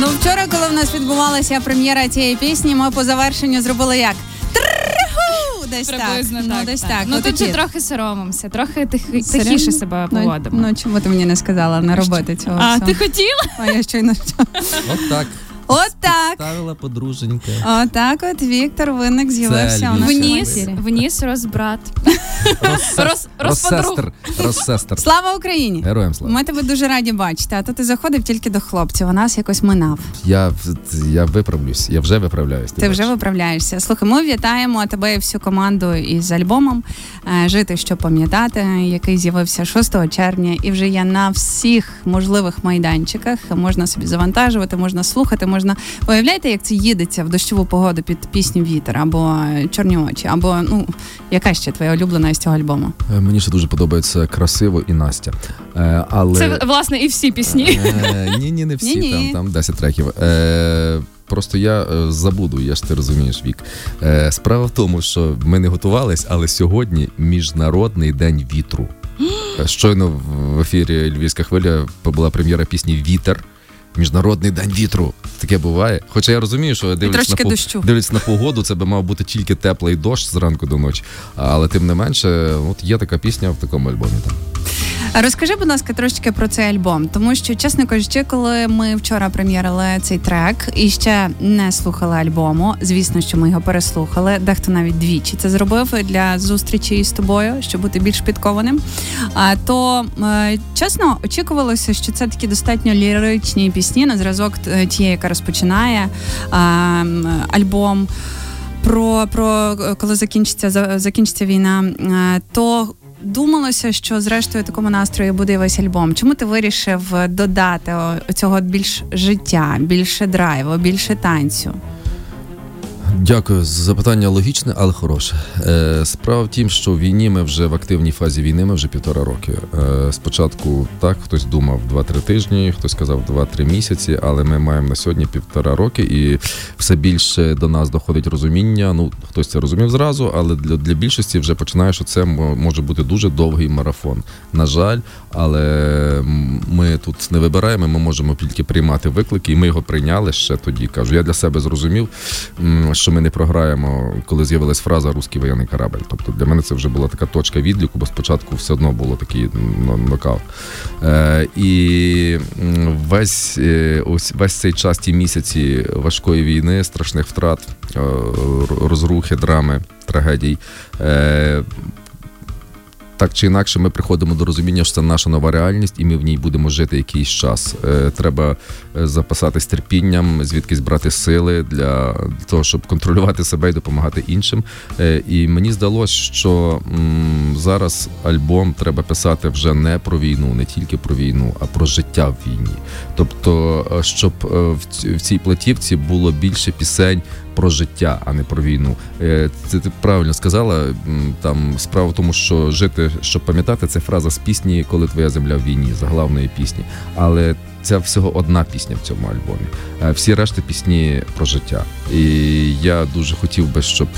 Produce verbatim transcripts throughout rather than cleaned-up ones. Ну, вчора, коли в нас відбувалася прем'єра цієї пісні, ми по завершенню зробили як? Десь приблизно так. так. Ну, десь так. так. Ну, ну тут же трохи соромимося, трохи тих... тихіше себе поводимо. Ну, ну, чому ти мені не сказала не робити цього всього? А, ти хотіла? А я щойно що. От так. От так. Ставила подруженька. От так от Віктор Винник з'явився у нас. Вніс, вніс розбрат. Розсестер. Розсестер. Слава Україні! Героям слава! Ми тебе дуже раді бачити, а то ти заходив тільки до хлопців, а нас якось минав. Я, я виправлюсь, я вже виправляюсь. Ти, ти вже виправляєшся. Слухай, ми вітаємо тебе і всю команду із альбомом «Жити, що пам'ятати», який з'явився шостого червня і вже є на всіх можливих майданчиках. Можна собі завантажувати, можна слухати, можна... Уявляєте, як це їдеться в дощову погоду під пісню «Вітер» або «Чорні очі», або, ну, яка ще твоя улюблена з цього альбому? Мені ще дуже подобається «Красиво» і «Настя». Але... Це, власне, і всі пісні. Ні-ні, не всі, там, там десять треків. Просто я забуду, я ж ти розумієш, Вік. Справа в тому, що ми не готувались, але сьогодні Міжнародний день вітру. Щойно в ефірі «Львівська хвиля» була прем'єра пісні «Вітер». Міжнародний день вітру. Таке буває. Хоча я розумію, що дивлячись на, дивлячись на погоду, це би мав бути тільки теплий дощ з ранку до ночі. Але тим не менше, от є така пісня в такому альбомі. Там. Розкажи, будь ласка, трошечки про цей альбом. Тому що, чесно кажучи, коли ми вчора прем'єрили цей трек і ще не слухали альбому, звісно, що ми його переслухали, дехто навіть двічі це зробив для зустрічі з тобою, щоб бути більш підкованим, то, чесно, очікувалося, що це такі достатньо ліричні пісні на зразок тієї, яка розпочинає альбом про, про коли закінчиться, закінчиться війна, то думалося, що зрештою такому настрою буде весь альбом. Чому ти вирішив додати цього більш життя, більше драйву, більше танцю? Дякую. Запитання логічне, але хороше. Справа в тім, що в війні ми вже в активній фазі війни, ми вже півтора роки. Спочатку так, хтось думав два-три тижні, хтось казав два-три місяці, але ми маємо на сьогодні півтора роки і все більше до нас доходить розуміння. Ну, хтось це розумів зразу, але для, для більшості вже починає, що це може бути дуже довгий марафон. На жаль, але ми тут не вибираємо, ми можемо тільки приймати виклики, і ми його прийняли ще тоді, кажу. Я для себе зрозумів, що ми не програємо, коли з'явилась фраза «русський воєнний корабель». Тобто для мене це вже була така точка відліку, бо спочатку все одно було такий нокаут. Е, і весь, ось, весь цей час, ті місяці важкої війни, страшних втрат, розрухи, драми, трагедій, е, так чи інакше, ми приходимо до розуміння, що це наша нова реальність, і ми в ній будемо жити якийсь час. Треба запасатись терпінням, звідкись брати сили для того, щоб контролювати себе і допомагати іншим. І мені здалося, що зараз альбом треба писати вже не про війну, не тільки про війну, а про життя в війні. Тобто, щоб в цій платівці було більше пісень про життя, а не про війну. Це ти правильно сказала. Там справа в тому, що «Жити, щоб пам'ятати» — це фраза з пісні «Коли твоя земля в війні», заглавної пісні. Але це всього одна пісня в цьому альбомі. Всі решта пісні про життя. І я дуже хотів би, щоб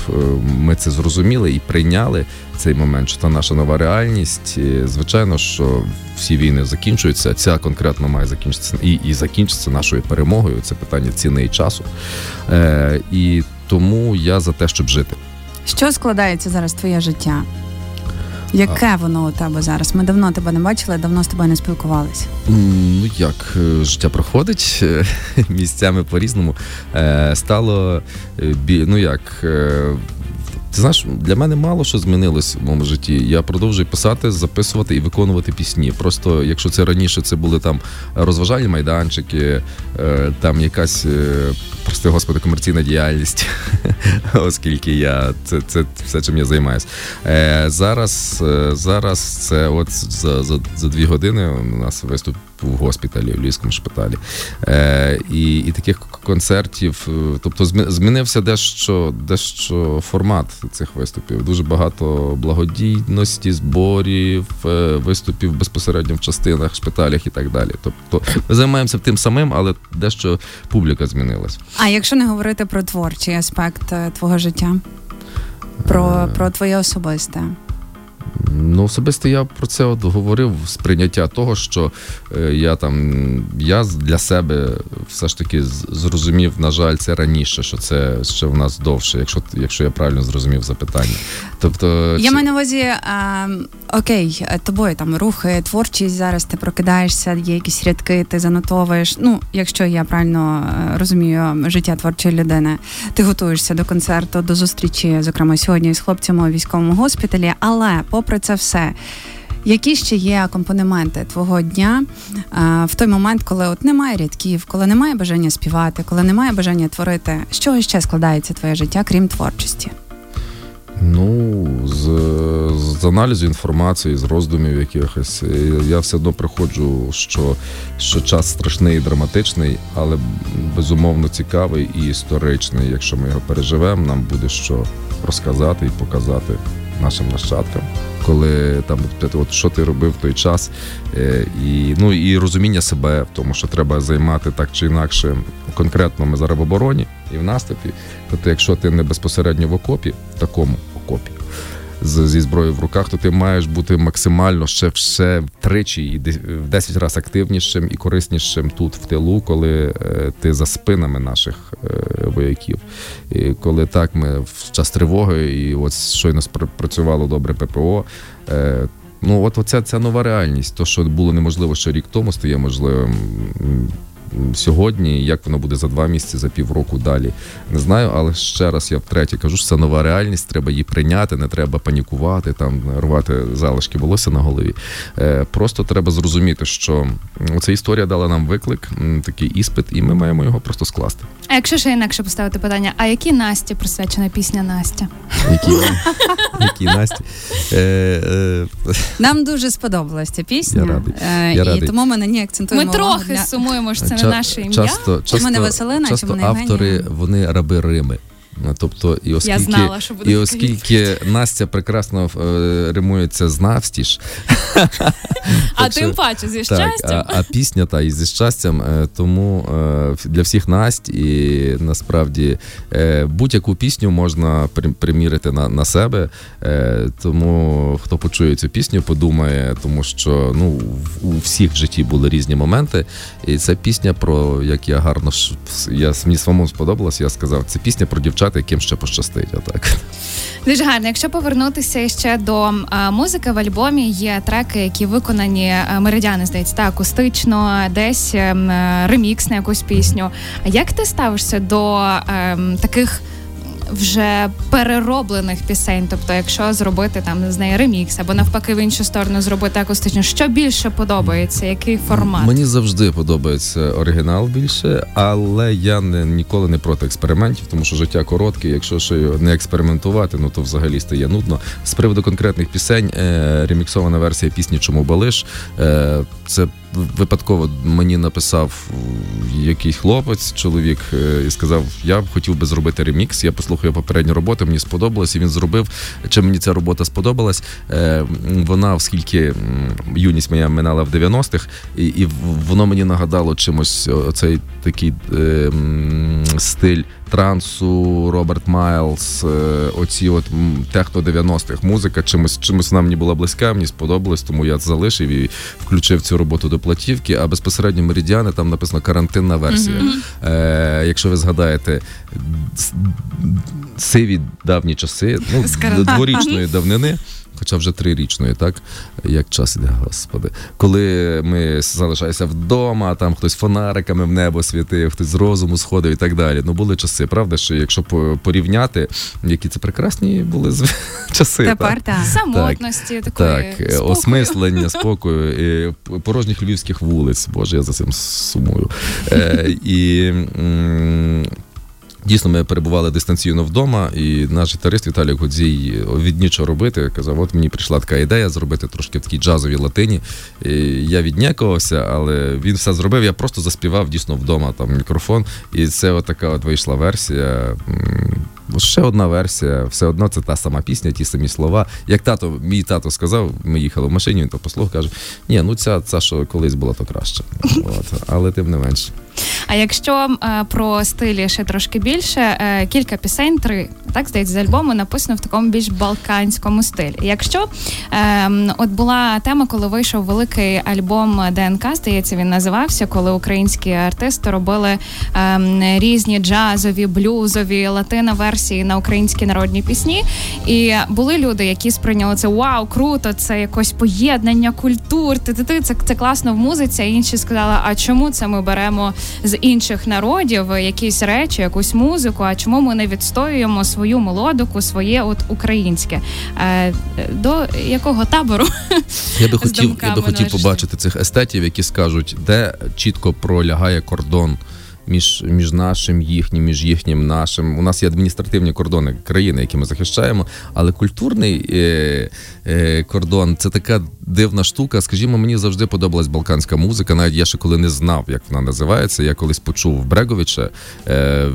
ми це зрозуміли і прийняли цей момент, що це наша нова реальність. І, звичайно, що всі війни закінчуються, ця конкретно має закінчитися і, і закінчиться нашою перемогою. Це питання ціни і часу. Е, і тому я за те, щоб жити. Що складається зараз твоє життя? Яке воно у тебе зараз? Ми давно тебе не бачили, давно з тобою не спілкувалися. Ну як, життя проходить місцями по-різному. Е, стало, ну як... Ти знаєш, для мене мало що змінилось в моєму житті. Я продовжую писати, записувати і виконувати пісні. Просто, якщо це раніше, це були там розважальні майданчики, там якась, прости господи, комерційна діяльність, оскільки я, це, це все, чим я займаюся. Зараз, зараз це от за, за, за дві години у нас виступ в госпіталі, в Львівському шпиталі. І, і таких концертів, тобто змінився дещо, дещо формат цих виступів. Дуже багато благодійності, зборів, виступів безпосередньо в частинах, шпиталях і так далі. Тобто ми займаємося тим самим, але дещо публіка змінилась. А якщо не говорити про творчий аспект твого життя? Про, про твоє особисте? Ну, особисто я про це от говорив, сприйняття того, що я там, я для себе все ж таки зрозумів, на жаль, це раніше, що це ще в нас довше, якщо, якщо я правильно зрозумів запитання. Тобто, я чи... маю на увазі, а, окей, тобою там рухи, творчість, зараз ти прокидаєшся, є якісь рядки, ти занотовуєш, ну, якщо я правильно розумію життя творчої людини, ти готуєшся до концерту, до зустрічі, зокрема, сьогодні з хлопцями у військовому госпіталі, але попри це все, які ще є акомпанементи твого дня а, в той момент, коли от немає рядків, коли немає бажання співати, коли немає бажання творити, з чого ще складається твоє життя, крім творчості? Ну, з, з аналізу інформації, з роздумів якихось. Я все одно приходжу, що, що час страшний і драматичний, але безумовно цікавий і історичний. Якщо ми його переживемо, нам буде що розказати і показати нашим нащадкам, коли там от, що ти робив в той час, і, ну, і розуміння себе в тому, що треба займати так чи інакше, конкретно ми зараз в обороні і в наступі, тобто якщо ти не безпосередньо в окопі, в такому окопі, з, зі зброєю в руках, то ти маєш бути максимально ще, ще втричі і в десять разів активнішим і кориснішим тут, в тилу, коли е, ти за спинами наших е, вояків. І коли так, ми в час тривоги, і от щойно працювало добре ППО, е, ну от оця ця нова реальність, то, що було неможливо ще рік тому, стає можливим сьогодні, як воно буде за два місяці, за півроку далі, не знаю, але ще раз я втретє кажу, що це нова реальність, треба її прийняти, не треба панікувати, там, рвати залишки волосся на голові. Просто треба зрозуміти, що ця історія дала нам виклик, такий іспит, і ми маємо його просто скласти. А якщо ще інакше поставити питання, а які Насті присвячена пісня Настя? Які Насті? Нам дуже сподобалась ця пісня, і тому ми на ній акцентуємо. Ми трохи сумуємо, що це не наше ім'я, часто, часто, чи ми не Василина, часто, чи ми не Євгенія. Автори, вони раби Рими. Тобто, і оскільки, Я знала, що буде і оскільки Настя прекрасно е, римується з Навстіж. А тим паче зі щастям. А пісня та і зі щастям. Тому для всіх Насть, і насправді будь-яку пісню можна примірити на себе. Тому хто почує цю пісню, подумає, тому що ну у всіх в житті були різні моменти. І ця пісня про, як я гарно, я мені самому сподобалась, я сказав, це пісня про дівчат, яким ще пощастить. Отак. Дуже гарно. Якщо повернутися ще до а, музики, в альбомі є треки, які виконані а, меридіани, здається, та акустично, десь а, ремікс на якусь пісню. А як ти ставишся до а, таких вже перероблених пісень? Тобто, якщо зробити там з неї ремікс, або навпаки в іншу сторону зробити акустично, що більше подобається? Який формат? Мені завжди подобається оригінал більше, але я не, ніколи не проти експериментів, тому що життя коротке, якщо ще не експериментувати, ну то взагалі стає нудно. З приводу конкретних пісень, е, реміксована версія пісні «Чому балиш», е, це випадково мені написав якийсь хлопець, чоловік, і сказав, я б хотів би зробити ремікс, я послухаю попередню роботу, мені сподобалось, і він зробив, чи мені ця робота сподобалась. Вона, оскільки юність моя минала в дев'яностих, і, і воно мені нагадало чимось оцей такий е, стиль трансу, Роберт Майлз, оці от техно-дев'яностих музика, чимось, чимось вона мені була близька, мені сподобалось, тому я залишив і включив цю роботу до платівки, а безпосередньо «Меридіани» там написано «карантинна версія». Mm-hmm. Е, якщо ви згадаєте сиві давні часи, ну, дворічної давнини, хоча вже трирічної, так? Як час іде, господи. Коли ми залишаємося вдома, там хтось фонариками в небо світив, хтось з розуму сходив і так далі. Ну, були часи, правда, що якщо порівняти, які це прекрасні були часи. Тепер, так. Самотності, такої так, спокою. Осмислення, спокою, порожніх львівських вулиць. Боже, я за цим сумую. І... Дійсно, ми перебували дистанційно вдома, і наш гітарист Віталій Годзій від нічого робити казав, от мені прийшла така ідея зробити трошки в такій джазовій латині. І я віднякувався, але він все зробив, я просто заспівав дійсно вдома там мікрофон, і це от така от вийшла версія. ще одна версія, все одно це та сама пісня, ті самі слова. Як тато, мій тато сказав, ми їхали в машині, він то послухав, каже, ні, ну ця, ця, що колись була, то краще. От. Але тим не менше. А якщо е, про стилі ще трошки більше, е, кілька пісень, три, так, здається, з альбому написано в такому більш балканському стилі. Якщо е, от була тема, коли вийшов великий альбом ДНК, здається, він називався, коли українські артисти робили е, різні джазові, блюзові, латино-версії на українські народні пісні. І були люди, які сприйняли це, вау, круто, це якось поєднання культур, ти-ти-ти, це, це класно в музиці, а інші сказали, а чому це ми беремо з інших народів якісь речі, якусь музику, а чому ми не відстоюємо свою мелодику, своє от українське? До якого табору? Я би хотів, я би хотів побачити цих естетів, які скажуть, де чітко пролягає кордон між, між нашим, їхнім, між їхнім, нашим. У нас є адміністративні кордони країни, які ми захищаємо, але культурний е- е- кордон – це така дивна штука. Скажімо, мені завжди подобалась балканська музика, навіть я ще коли не знав, як вона називається. Я колись почув Бреговіча, е-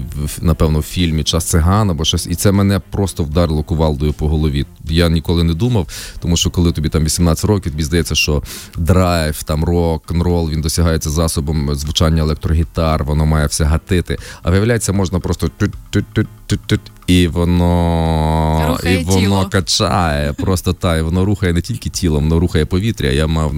напевно, в фільмі «Час циган» або щось, і це мене просто вдарило кувалдою по голові. Я ніколи не думав, тому що коли тобі там вісімнадцять років, тобі здається, що драйв, там рок-н-рол, він досягається засобом звучання електрогітар, воно має все гатити, а виявляється, можна просто тут-тут-тут-тут-тут, і воно рухає, і воно тіло качає, просто та, і воно рухає не тільки тілом, воно рухає повітря. Я мав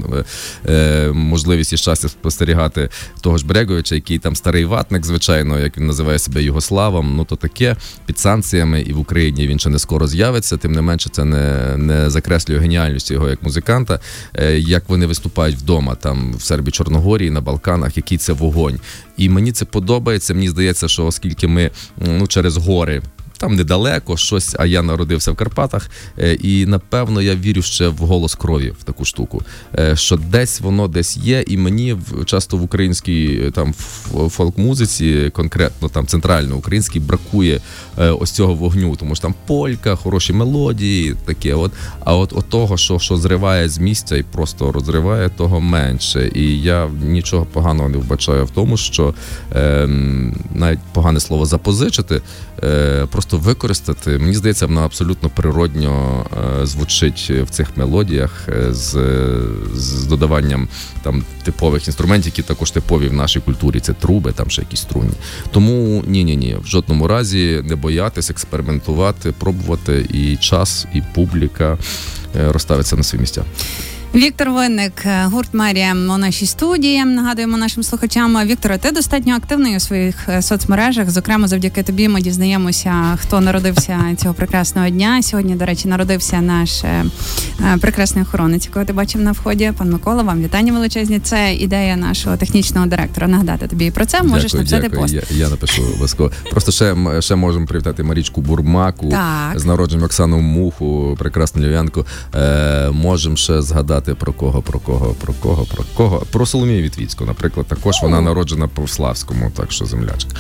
е, можливість і щастя спостерігати того ж Бреговича, який там старий ватник, звичайно, як він називає себе югославом, ну то таке, під санкціями, і в Україні він ще не скоро з'явиться, тим не менше це не, не закреслює геніальність його як музиканта, е, як вони виступають вдома, там в Сербії, Чорногорії, на Балканах, який це вогонь. І мені це подобається, мені здається, що оскільки ми ну, через гори, там недалеко, щось, а я народився в Карпатах, і, напевно, я вірю ще в голос крові, в таку штуку, що десь воно десь є, і мені часто в українській там фолк-музиці, конкретно там центральноукраїнській, бракує ось цього вогню, тому що там полька, хороші мелодії, таке от, а от, от того, що, що зриває з місця і просто розриває, того менше, і я нічого поганого не вбачаю в тому, що е, навіть погане слово запозичити, е, просто використати, мені здається, вона абсолютно природньо е, звучить в цих мелодіях е, з, з додаванням там типових інструментів, які також типові в нашій культурі, це труби, там ще якісь струнні. Тому ні-ні-ні, в жодному разі не боятись, експериментувати, пробувати, і час, і публіка е, розставиться на свої місця. Віктор Винник, гурт «Мерія» у нашій студії. Нагадуємо нашим слухачам. Вікторе, ти достатньо активний у своїх соцмережах. Зокрема, завдяки тобі ми дізнаємося, хто народився цього прекрасного дня. Сьогодні, до речі, народився наш прекрасний охоронець, якого ти бачив на вході. Пан Микола, вам вітання величезні. Це ідея нашого технічного директора. Нагадати тобі і про це. Можеш дякую, написати дякую. пост. Я, я напишу обов'язково. Просто ще, ще можемо привітати Марічку Бурмаку, так, з народженням Оксану Муху, прекрасну львів'янку. Е, можемо ще згадати про кого, про кого, про кого, про кого. Про Соломію Вітвіцьку, наприклад, також вона народжена по Славському, так що землячка.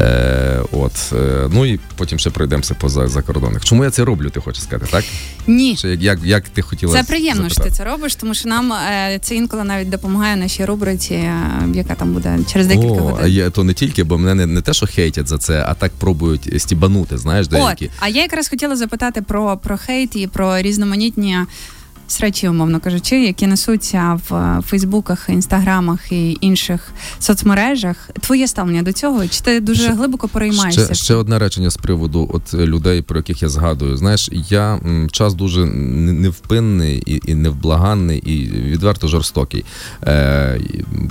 Е, от. Е, ну і потім ще пройдемося по закордонних. Чому я це роблю, ти хочеш сказати, так? Ні. Чи як, як, як ти хотіла запитати? Це приємно, запитати, що ти це робиш, тому що нам е, це інколи навіть допомагає нашій рубриці, е, яка там буде через декілька О, годин. Я, то не тільки, бо мене не, не те, що хейтять за це, а так пробують стібанути, знаєш, деякі. От, а я якраз хотіла запитати про, про хейт і про різноманітні срачі, умовно кажучи, які несуться в Фейсбуках, Інстаграмах і інших соцмережах. Твоє ставлення до цього? Чи ти дуже ще, глибоко переймаєшся? Ще, ще одне речення з приводу от людей, про яких я згадую. Знаєш, я час дуже невпинний і, і невблаганний, і відверто жорстокий. Е,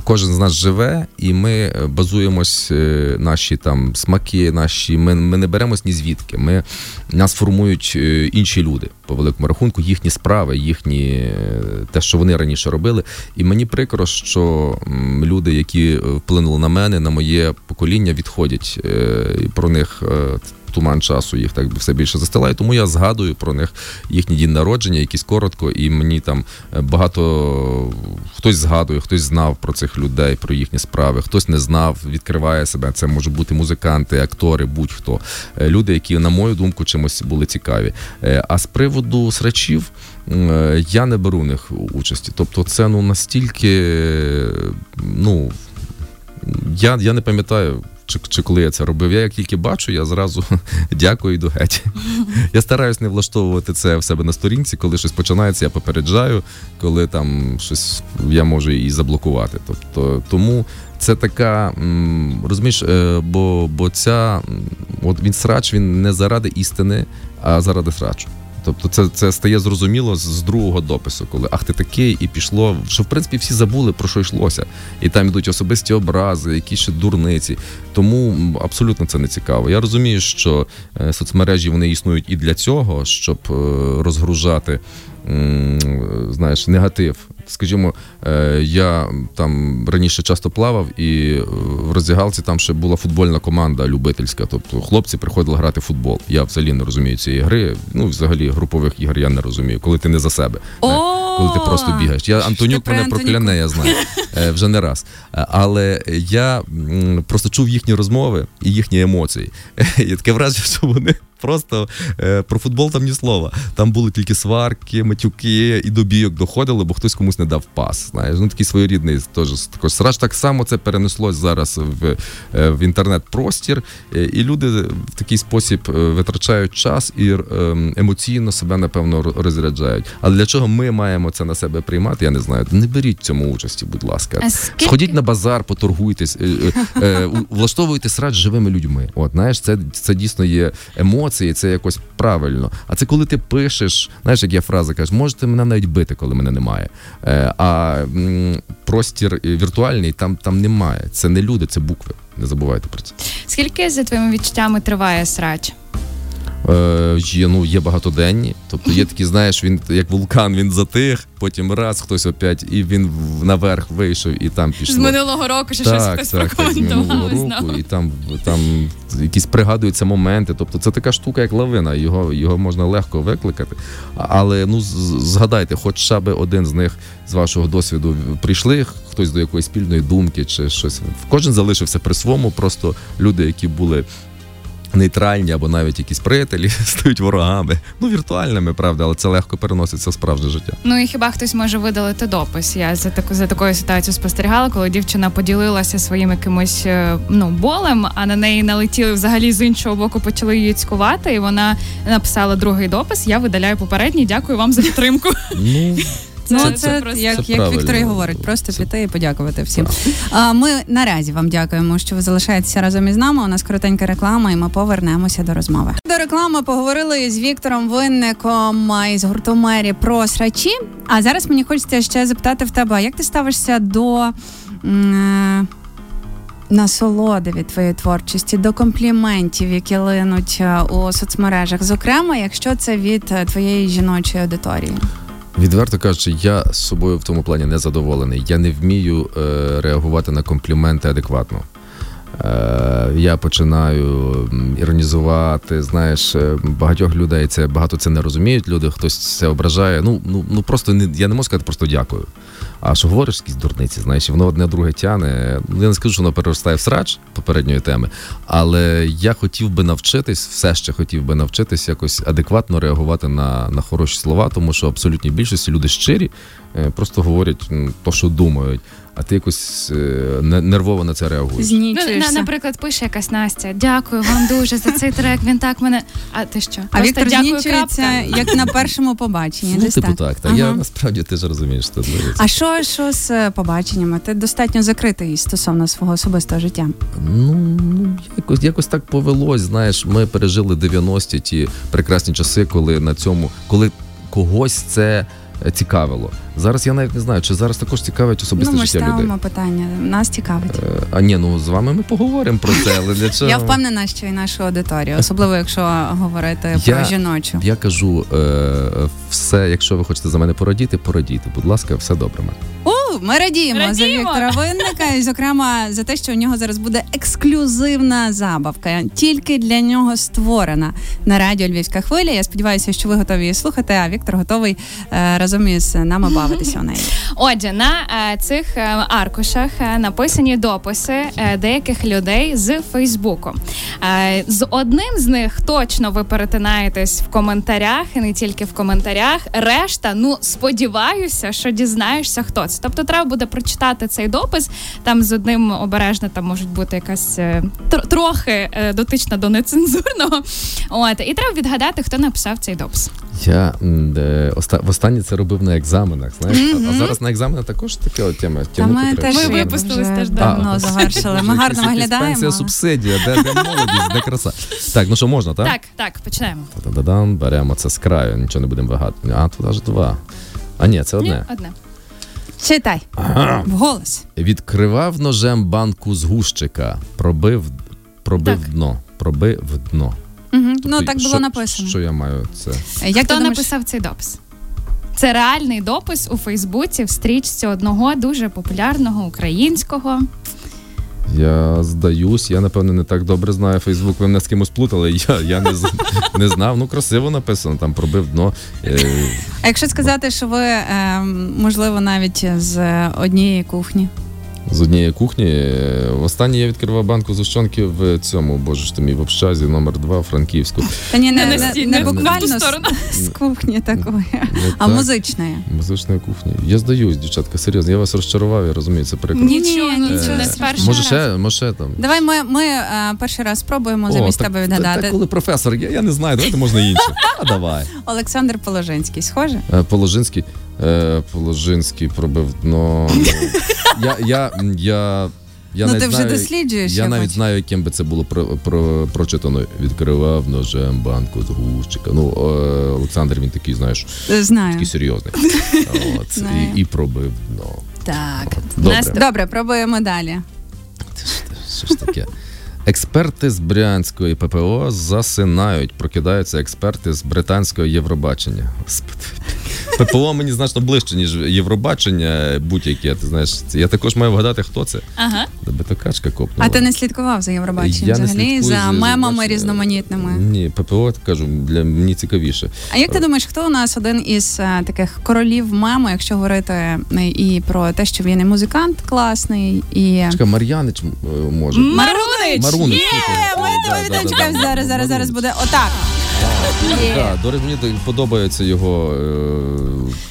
кожен з нас живе, і ми базуємось наші там смаки, наші. Ми, ми не беремось ні звідки. Ми, нас формують інші люди, по великому рахунку, їхні справи, їхні те, що вони раніше робили. І мені прикро, що люди, які вплинули на мене, на моє покоління, відходять. Про них туман часу їх так все більше застилає, тому я згадую про них їхні дні народження, якісь коротко, і мені там багато хтось згадує, хтось знав про цих людей, про їхні справи, хтось не знав, відкриває себе. Це можуть бути музиканти, актори, будь-хто. Люди, які, на мою думку, чимось були цікаві. А з приводу срачів, я не беру в них участі. Тобто це ну настільки, ну, я, я не пам'ятаю, чи, чи коли я це робив. Я як тільки бачу, я зразу дякую, йду геть. Я стараюсь не влаштовувати це в себе на сторінці. Коли щось починається, я попереджаю. Коли там щось, я можу і заблокувати. Тобто, тому це така, розумієш, бо, бо ця, от він срач, він не заради істини, а заради срачу. Тобто це, це стає зрозуміло з другого допису, коли «ах, ти такий» і пішло, що в принципі всі забули, про що йшлося. І там йдуть особисті образи, якісь ще дурниці. Тому абсолютно це не цікаво. Я розумію, що соцмережі вони існують і для цього, щоб розгружати, знаєш, негатив. Скажімо, я там раніше часто плавав, і в роздягалці там ще була футбольна команда любительська, тобто хлопці приходили грати в футбол. Я взагалі не розумію цієї гри, ну взагалі групових ігор я не розумію, коли ти не за себе. Коли ти просто бігаєш. Я Антонюк мене прокляне, я знаю, вже не раз. Але я просто чув їхні розмови і їхні емоції. І таке враження, що вони просто про футбол там ні слова. Там були тільки сварки, матюки, і до бійок доходили, бо хтось комусь не дав пас. Знаєш, ну такий своєрідний теж також срач. Так само це перенеслось зараз в, в інтернет-простір. І люди в такий спосіб витрачають час і емоційно себе, напевно, розряджають. Але для чого ми маємо це на себе приймати, я не знаю. Не беріть в цьому участі, будь ласка. Скільки... Сходіть на базар, поторгуйтесь, влаштовуйте срач живими людьми. От, знаєш, це, це дійсно є емоція. І це якось правильно. А це коли ти пишеш, знаєш, як я фраза кажу, можете мене навіть бити, коли мене немає. А простір віртуальний там, там немає. Це не люди, це букви. Не забувайте про це. Скільки за твоїми відчуттями триває срач? Е, є, ну, є багатоденні. Тобто є такі, знаєш, він як вулкан, він затих, потім раз, хтось опять, і він наверх вийшов, і там пішло. З минулого року ще так, щось так, прокоментував. Так, з минулого року, і там, там якісь пригадуються моменти. Тобто це така штука, як лавина, його, його можна легко викликати. Але, ну, згадайте, хоча б один з них з вашого досвіду прийшли, хтось до якоїсь спільної думки чи щось. Кожен залишився при своєму, просто люди, які були нейтральні або навіть якісь приятелі стають ворогами. Ну, віртуальними, правда, але це легко переноситься в справжнє життя. Ну і хіба хтось може видалити допис? Я за таку за такою ситуацією спостерігала, коли дівчина поділилася своїм якимось, ну, болем, а на неї налетіли взагалі з іншого боку, почали її цькувати, і вона написала другий допис: я видаляю попередній, дякую вам за підтримку. Ну... Це, ну, це, це просто, як, як Віктор і говорить, просто піти і подякувати всім. А, ми наразі вам дякуємо, що ви залишаєтеся разом із нами. У нас коротенька реклама, і ми повернемося до розмови. До реклами поговорили з Віктором Винником із гурту Мері про срачі. А зараз мені хочеться ще запитати в тебе, як ти ставишся до м- насолоди від твоєї творчості, до компліментів, які линуть у соцмережах, зокрема, якщо це від твоєї жіночої аудиторії? Відверто кажучи, я з собою в тому плані не задоволений. Я не вмію е, реагувати на компліменти адекватно. Е, я починаю іронізувати, знаєш, багатьох людей це багато це не розуміють. Люди, хтось це ображає. Ну, ну, ну просто не я не можу сказати просто дякую. А що говориш, якісь дурниці, знаєш, і воно одне друге тяне. Я не скажу, що воно переростає в срач попередньої теми, але я хотів би навчитись, все ще хотів би навчитись якось адекватно реагувати на, на хороші слова, тому що абсолютній більшості люди щирі, просто говорять то, що думають. А ти якось нервово на це реагуєш. Знічуєшся. Ну, наприклад, пише якась Настя: дякую вам дуже за цей трек, він так мене... А ти що? А Віктор знічується, як на першому побаченні. Ну, типу так. Та ага. Я насправді, ти ж розумієш, що це. А що, що з побаченнями? Ти достатньо закритий стосовно свого особистого життя? Ну, якось, якось так повелось, знаєш. Ми пережили дев'яності, ті прекрасні часи, коли на цьому... Коли когось це... цікавило. Зараз я навіть не знаю, чи зараз також цікавить особисте ну, життя людей. Ну, ми ставимо питання, нас цікавить. Е, а ні, ну з вами ми поговоримо про це, але для чого? Я впевнена, що і нашу аудиторію, особливо якщо говорити я, про жіночу. Я кажу, е, все, якщо ви хочете за мене порадіти, порадійте, будь ласка, все добре. О, ми радіємо, радіємо за Віктора Винника, і зокрема за те, що у нього зараз буде ексклюзивна забавка, тільки для нього створена на радіо «Львівська хвиля». Я сподіваюся, що ви готові її слухати, а Віктор готовий е, разом із нами бавитися у неї. Отже, на е, цих е, аркушах е, написані дописи е, деяких людей з Фейсбуку. Е, з одним з них точно ви перетинаєтесь в коментарях, і не тільки в коментарях. Решта, ну, сподіваюся, що дізнаєшся, хто це. Тобто то треба буде прочитати цей допис. Там з одним обережно там можуть бути якась тр- трохи дотична до нецензурного. От, і треба відгадати, хто написав цей допис. Я де, оста... востаннє це робив на екзаменах, знаєш? Mm-hmm. А зараз на екзаменах також така тема. Ми теж випустились, теж давно завершили. Ми гарно виглядаємо. Пенсія, субсидія, де, де молодість, де краса. Так, ну що, можна, так? Так, так, починаємо. Та-да-да-дан, беремо це з краю, нічого не будемо вигадувати. А, тут аж два. А ні, це одне. Ні, одне. Читай. Ага. Вголос. Відкривав ножем банку з гущика, пробив, пробив дно, пробив дно. Угу. Тобто, ну, так було що, написано. Що я маю це? Як хто думаєш... написав цей допис? Це реальний допис у Фейсбуці в стрічці одного дуже популярного українського. Я здаюсь, я, напевно, не так добре знаю Фейсбук, ви мене з кимось плутали, я, я не, не знав. Ну, красиво написано, там пробив дно. А якщо сказати, що ви, можливо, навіть з однієї кухні? З однієї кухні. Останнє я відкривав банку згущенки в цьому, боже ж ти мій, в Общазі, номер два, Франківську. Та ні, не, не, не, не буквально не, з, з кухні такої, не, а так, музичної. Музичної кухні. Я здаюсь, дівчатка, серйозно, я вас розчарував, я розумію, це прикро. Нічого, нічого, не з першого разу. Може ще там? Давай ми, ми а, перший раз спробуємо замість так, тебе відгадати. Так, так, коли професор, я, я не знаю, давайте можна інше. А давай. Олександр Положинський, схоже? Положинський. Положинський пробив дно. Я, я, я, я, ну, ти вже знаю, досліджуєш. Я навіть бачу. Знаю, яким би це було про, про, прочитано. Відкривав ножем банку з гущика. Ну, Олександр, він такий, знаєш, Знаю. такий серйозний. От, Знаю. І, і пробив дно. Так. Добре. Добре, пробуємо далі. Що ж таке? Експерти з брянської ППО засинають, прокидаються експерти з британського Євробачення. Господи. ППО мені значно ближче, ніж Євробачення будь-яке, ти знаєш. Я також маю вгадати, хто це. Ага. Тебе то качка копнула. А ти не слідкував за Євробаченням взагалі? За мемами різноманітними? Ні, ППО, кажу, для мені цікавіше. А як ти думаєш, хто у нас один із а, таких королів мему, якщо говорити і про те, що він і музикант класний, і... Чекай, Мар'янич може. Марунич! Марунич! Є! Ми тебе відточкаємо зараз, зараз, зараз буде отак. Так, до речі, мені подобається його,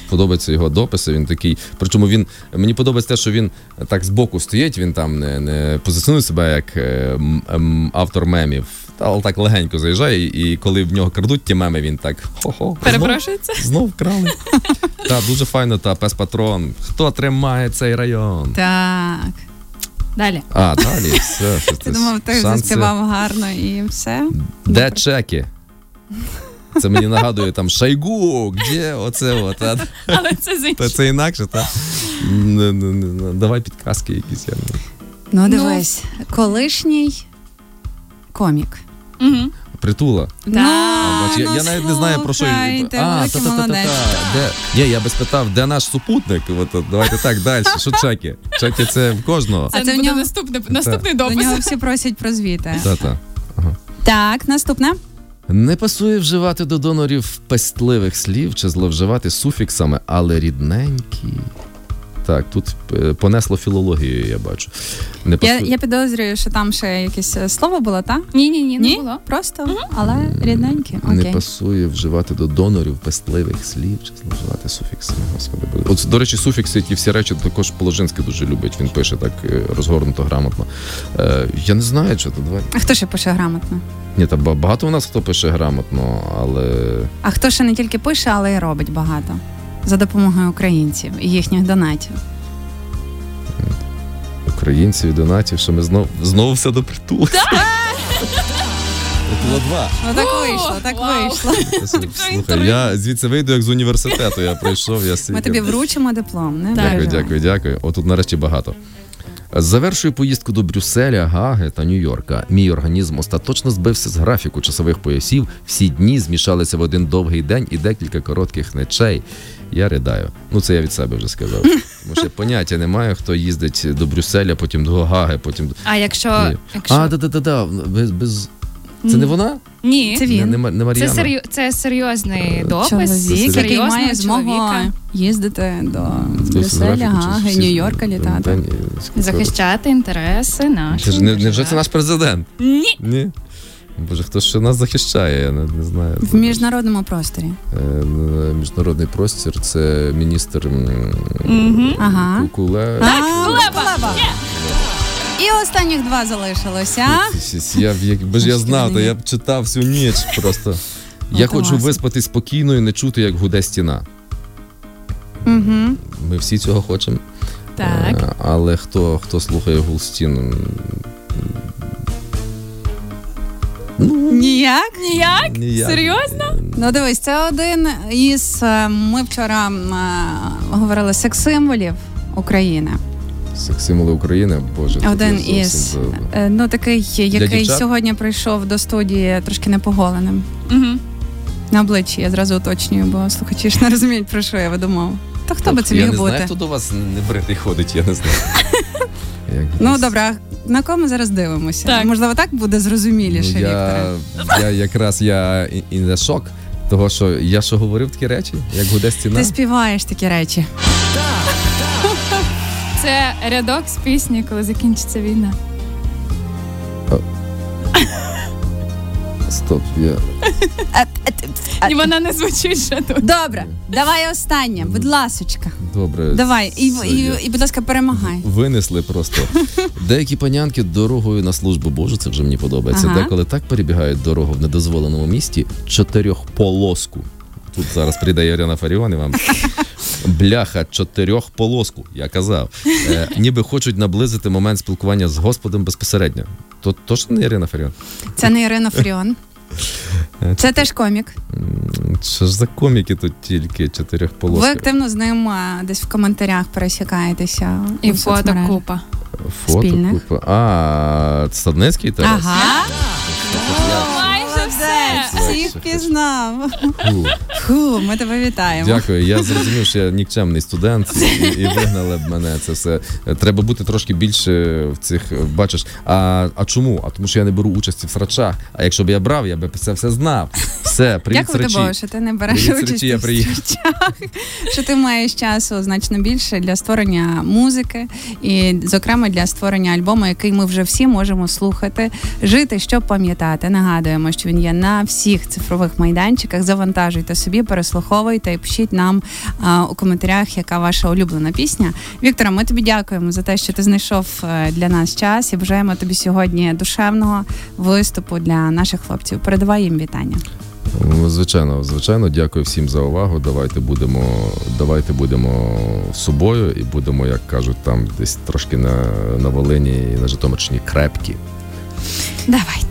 подобаються його дописи, він такий, причому він, мені подобається те, що він так збоку стоїть, він там не, не позиціонує себе як е, м, автор мемів, але так легенько заїжджає, і коли в нього крадуть ті меми, він так хо-хо, перепрошується, знов, знов крали. Так, дуже файно, та Пес Патрон, хто тримає цей район? Так. Далі. А, далі, все. Ти це, думав, ти заспівав гарно і все? Де добре. Чеки? Це мені нагадує там Шайгу, де оце от. Але це з іншого. Це інакше, так? Давай підказки якісь. Я не... Ну, дивись, колишній комік. Угу. Притула. Да, а, бач, ну, я, я навіть не знаю, про що... А, та-та-та-та-та. Де... Є, я би спитав, де наш супутник? От, давайте так, далі. Що чеки? Чеки це в кожного. А це в нього наступний, наступний допис. До нього всі просять про звіти. Та-та. Ага. Так, наступне. Не пасує вживати до донорів пестливих слів чи зловживати суфіксами, але рідненькі. Так, тут понесло філологію, я бачу. Не пасу... я, я підозрюю, що там ще якесь слово було, так? Ні-ні-ні, не Ні? було. Просто, угу. але рідненькі. Окей. Не пасує вживати до донорів пестливих слів чи зловживати суфіксами. Господи, от, до речі, суфікси, ті всі речі також Положинський дуже любить. Він пише так розгорнуто, грамотно. Е, я не знаю, що тут. Давай. А хто ще пише грамотно? Ні, та багато у нас хто пише грамотно, але... А хто ще не тільки пише, але й робить багато. За допомогою українців і їхніх донатів. Українців і донатів, що ми знов... знову все до Притули. Притула два. Ну так вийшло, так вийшло. Слухай, я звідси вийду як з університету, я прийшов, я сидів. Ми тобі вручимо диплом, не? Дякую, дякую, дякую. Отут нарешті багато. Завершую поїздку до Брюсселя, Гаги та Нью-Йорка. Мій організм остаточно збився з графіку часових поясів. Всі дні змішалися в один довгий день і декілька коротких ночей. Я ридаю. Ну, це я від себе вже сказав. Тому що поняття немає, хто їздить до Брюсселя, потім до Гаги, потім до... А якщо... якщо... А, да-да-да, без... без... Це не вона? Ні, це він. Не, не, не Мар'яна. Це, серйоз, це серйозний допис. Чоловік, який має змогу їздити до Брюсселя, Гаги, Нью-Йорка літати. Захищати інтереси наші. Невже це наш президент? Ні. Ні. Боже, хто ще нас захищає, я не, не знаю. В міжнародному просторі. Е, міжнародний простір – це міністр mm-hmm. ага. Кулеба. Так, Кулеба! І останніх два залишилося. Я, якби ж я знав, то я б читав всю ніч просто. Я хочу виспатись спокійно і не чути, як гуде стіна. Угу. Ми всі цього хочемо. Так. Але хто, хто слухає гул стін? Ну, ніяк? Ніяк? Ніяк? Серйозно? Ну дивись, це один із... Ми вчора говорили секс-символів України. Секс-символи України, Боже. Один із, за... ну такий, який сьогодні прийшов до студії трошки непоголеним. Угу. На обличчі, я зразу уточнюю, бо слухачі ж не розуміють, про що я веду мову. Та хто так, би це міг бути? Я не бути? Знаю, хто до вас не бритий ходить, я не знаю. Ну добре, на кого ми зараз дивимося? Так. Можливо, так буде зрозуміліше, ну, я, Вікторе? Я якраз я in the shock, того, що я що говорив такі речі, як гуде стіна. Ти співаєш такі речі. Так, так. Це рядок з пісні, коли закінчиться війна. Стоп, я... І вона не звучить ще тут. Добре, давай останнє, будь ласочка. Добре. Давай, і, і, і, і будь ласка, перемагай. Винесли просто. Деякі панянки дорогою на службу Божу, це вже мені подобається. Ага. Деколи так перебігають дорогу в недозволеному місті, чотирьохполоску. Тут зараз прийде Ірина Фаріон і вам... Бляха, чотирьохполоску, я казав. Е, ніби хочуть наблизити момент спілкування з Господом безпосередньо. То, то ж не Ірина Фаріон. Це не Ірина Фаріон. Це теж комік. Що ж за коміки тут тільки чотирьохполоски? Ви активно з ним десь в коментарях пересікаєтеся. І фото купа. Фото спільних. Купа. А, Стадницький Тарас? Ага. Всіх пізнав. Фу. Фу, ми тебе вітаємо. Дякую, я зрозумів, що я нікчемний студент і, і вигнали б мене це все. Треба бути трошки більше в цих, бачиш. А, а чому? А тому що я не беру участі в срачах. А якщо б я брав, я би це все знав. Все, привіт, срачі. Дякую тобі, що ти не береш участі в срачах. Що ти маєш часу значно більше для створення музики і, зокрема, для створення альбому, який ми вже всі можемо слухати. Жити, що пам'ятати. Нагадуємо, що він є на всіх цифрових майданчиках. Завантажуйте собі, переслуховуйте і пишіть нам а, у коментарях, яка ваша улюблена пісня. Віктора, ми тобі дякуємо за те, що ти знайшов для нас час і бажаємо тобі сьогодні душевного виступу для наших хлопців. Передавай їм вітання. Звичайно, звичайно. Дякую всім за увагу. Давайте будемо, давайте будемо собою і будемо, як кажуть, там десь трошки на, на Волині і на Житомирщині крепкі. Давайте.